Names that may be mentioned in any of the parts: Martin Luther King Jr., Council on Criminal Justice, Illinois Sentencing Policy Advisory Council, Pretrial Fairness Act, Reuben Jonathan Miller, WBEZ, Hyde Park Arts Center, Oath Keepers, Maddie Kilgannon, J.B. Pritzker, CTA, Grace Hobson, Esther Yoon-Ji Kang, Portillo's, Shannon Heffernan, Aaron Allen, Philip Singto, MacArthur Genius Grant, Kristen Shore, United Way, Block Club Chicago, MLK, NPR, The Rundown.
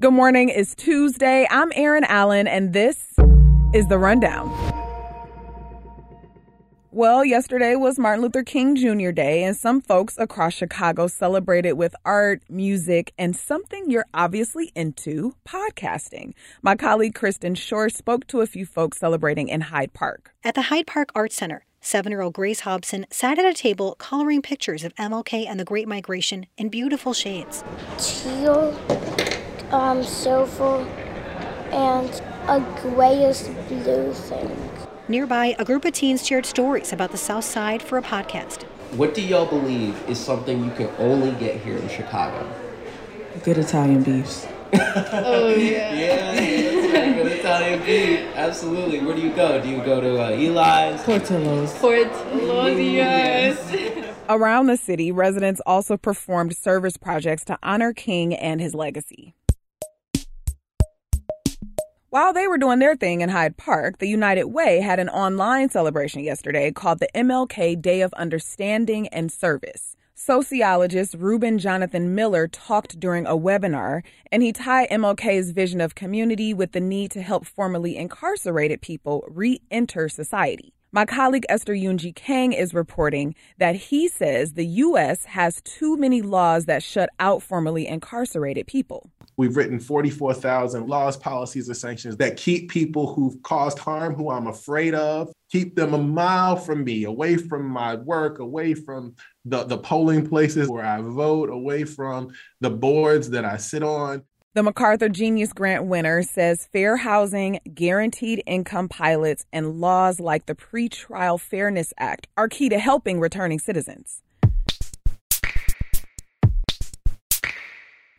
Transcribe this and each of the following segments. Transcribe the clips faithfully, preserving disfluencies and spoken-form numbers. Good morning. It's Tuesday. I'm Aaron Allen, and this is The Rundown. Well, yesterday was Martin Luther King Junior Day, and some folks across Chicago celebrated with art, music, and something you're obviously into, podcasting. My colleague Kristen Shore spoke to a few folks celebrating in Hyde Park. At the Hyde Park Arts Center, seven-year-old Grace Hobson sat at a table coloring pictures of M L K and the Great Migration in beautiful shades. Teal, um, silver, and a grayish blue thing. Nearby, a group of teens shared stories about the South Side for a podcast. What do y'all believe is something you can only get here in Chicago? Good Italian beefs. Oh, yeah. Yeah, yeah, good Italian beef. Absolutely. Where do you go? Do you go to uh, Eli's? Portillo's. Portillo's, yes. Around the city, residents also performed service projects to honor King and his legacy. While they were doing their thing in Hyde Park, the United Way had an online celebration yesterday called the M L K Day of Understanding and Service. Sociologist Reuben Jonathan Miller talked during a webinar, and he tied M L K's vision of community with the need to help formerly incarcerated people re-enter society. My colleague Esther Yoon-Ji Kang is reporting that he says the U S has too many laws that shut out formerly incarcerated people. We've written forty-four thousand laws, policies, or sanctions that keep people who've caused harm, who I'm afraid of, keep them a mile from me, away from my work, away from the, the polling places where I vote, away from the boards that I sit on. The MacArthur Genius Grant winner says fair housing, guaranteed income pilots, and laws like the Pretrial Fairness Act are key to helping returning citizens.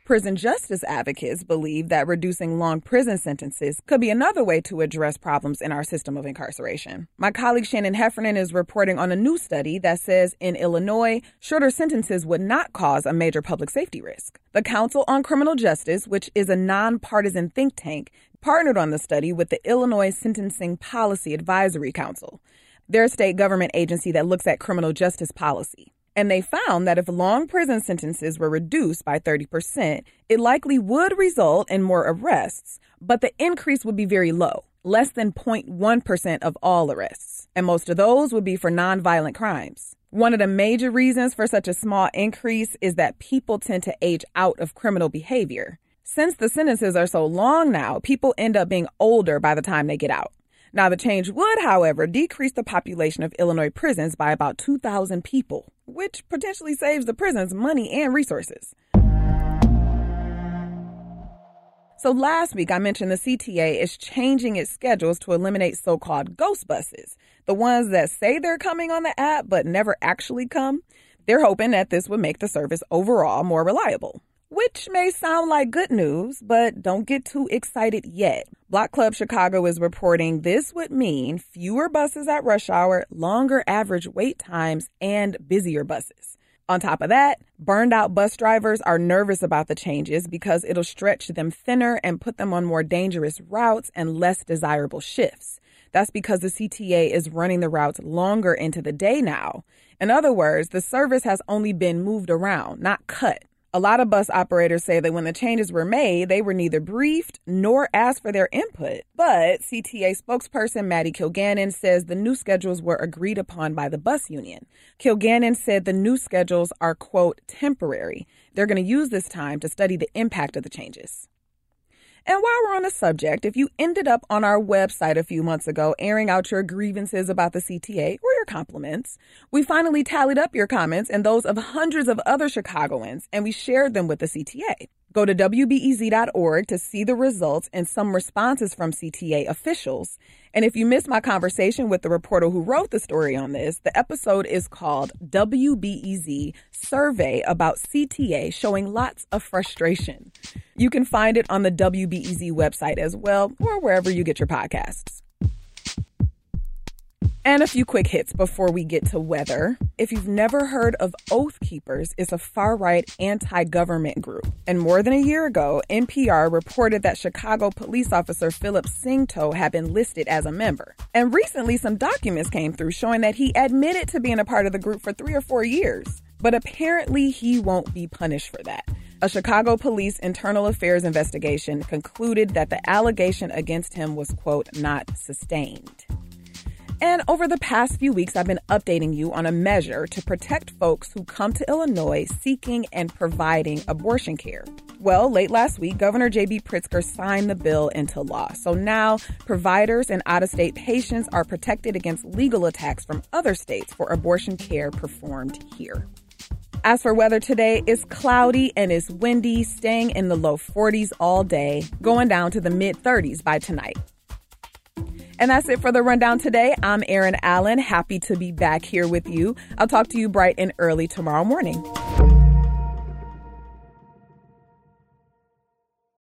Prison justice advocates believe that reducing long prison sentences could be another way to address problems in our system of incarceration. My colleague Shannon Heffernan is reporting on a new study that says in Illinois, shorter sentences would not cause a major public safety risk. The Council on Criminal Justice, which is a nonpartisan think tank, partnered on the study with the Illinois Sentencing Policy Advisory Council. They're a state government agency that looks at criminal justice policy. And they found that if long prison sentences were reduced by thirty percent, it likely would result in more arrests, but the increase would be very low, less than zero point one percent of all arrests. And most of those would be for nonviolent crimes. One of the major reasons for such a small increase is that people tend to age out of criminal behavior. Since the sentences are so long now, people end up being older by the time they get out. Now, the change would, however, decrease the population of Illinois prisons by about two thousand people, which potentially saves the prisons money and resources. So last week, I mentioned the C T A is changing its schedules to eliminate so-called ghost buses, the ones that say they're coming on the app but never actually come. They're hoping that this would make the service overall more reliable. Which may sound like good news, but don't get too excited yet. Block Club Chicago is reporting this would mean fewer buses at rush hour, longer average wait times, and busier buses. On top of that, burned out bus drivers are nervous about the changes because it'll stretch them thinner and put them on more dangerous routes and less desirable shifts. That's because the C T A is running the routes longer into the day now. In other words, the service has only been moved around, not cut. A lot of bus operators say that when the changes were made, they were neither briefed nor asked for their input. But C T A spokesperson Maddie Kilgannon says the new schedules were agreed upon by the bus union. Kilgannon said the new schedules are, quote, temporary. They're going to use this time to study the impact of the changes. And while we're on the subject, if you ended up on our website a few months ago airing out your grievances about the C T A or your compliments, we finally tallied up your comments and those of hundreds of other Chicagoans, and we shared them with the C T A. Go to W B E Z dot org to see the results and some responses from C T A officials. And if you missed my conversation with the reporter who wrote the story on this, the episode is called W B E Z Survey About C T A Showing Lots of Frustration. You can find it on the W B E Z website as well, or wherever you get your podcasts. And a few quick hits before we get to weather. If you've never heard of Oath Keepers, it's a far-right anti-government group. And more than a year ago, N P R reported that Chicago police officer Philip Singto had been listed as a member. And recently, some documents came through showing that he admitted to being a part of the group for three or four years. But apparently, he won't be punished for that. A Chicago police internal affairs investigation concluded that the allegation against him was, quote, not sustained. And over the past few weeks, I've been updating you on a measure to protect folks who come to Illinois seeking and providing abortion care. Well, late last week, Governor J B Pritzker signed the bill into law. So now providers and out-of-state patients are protected against legal attacks from other states for abortion care performed here. As for weather today, it's cloudy and it's windy, staying in the low forties all day, going down to the mid thirties by tonight. And that's it for The Rundown today. I'm Aaron Allen. Happy to be back here with you. I'll talk to you bright and early tomorrow morning.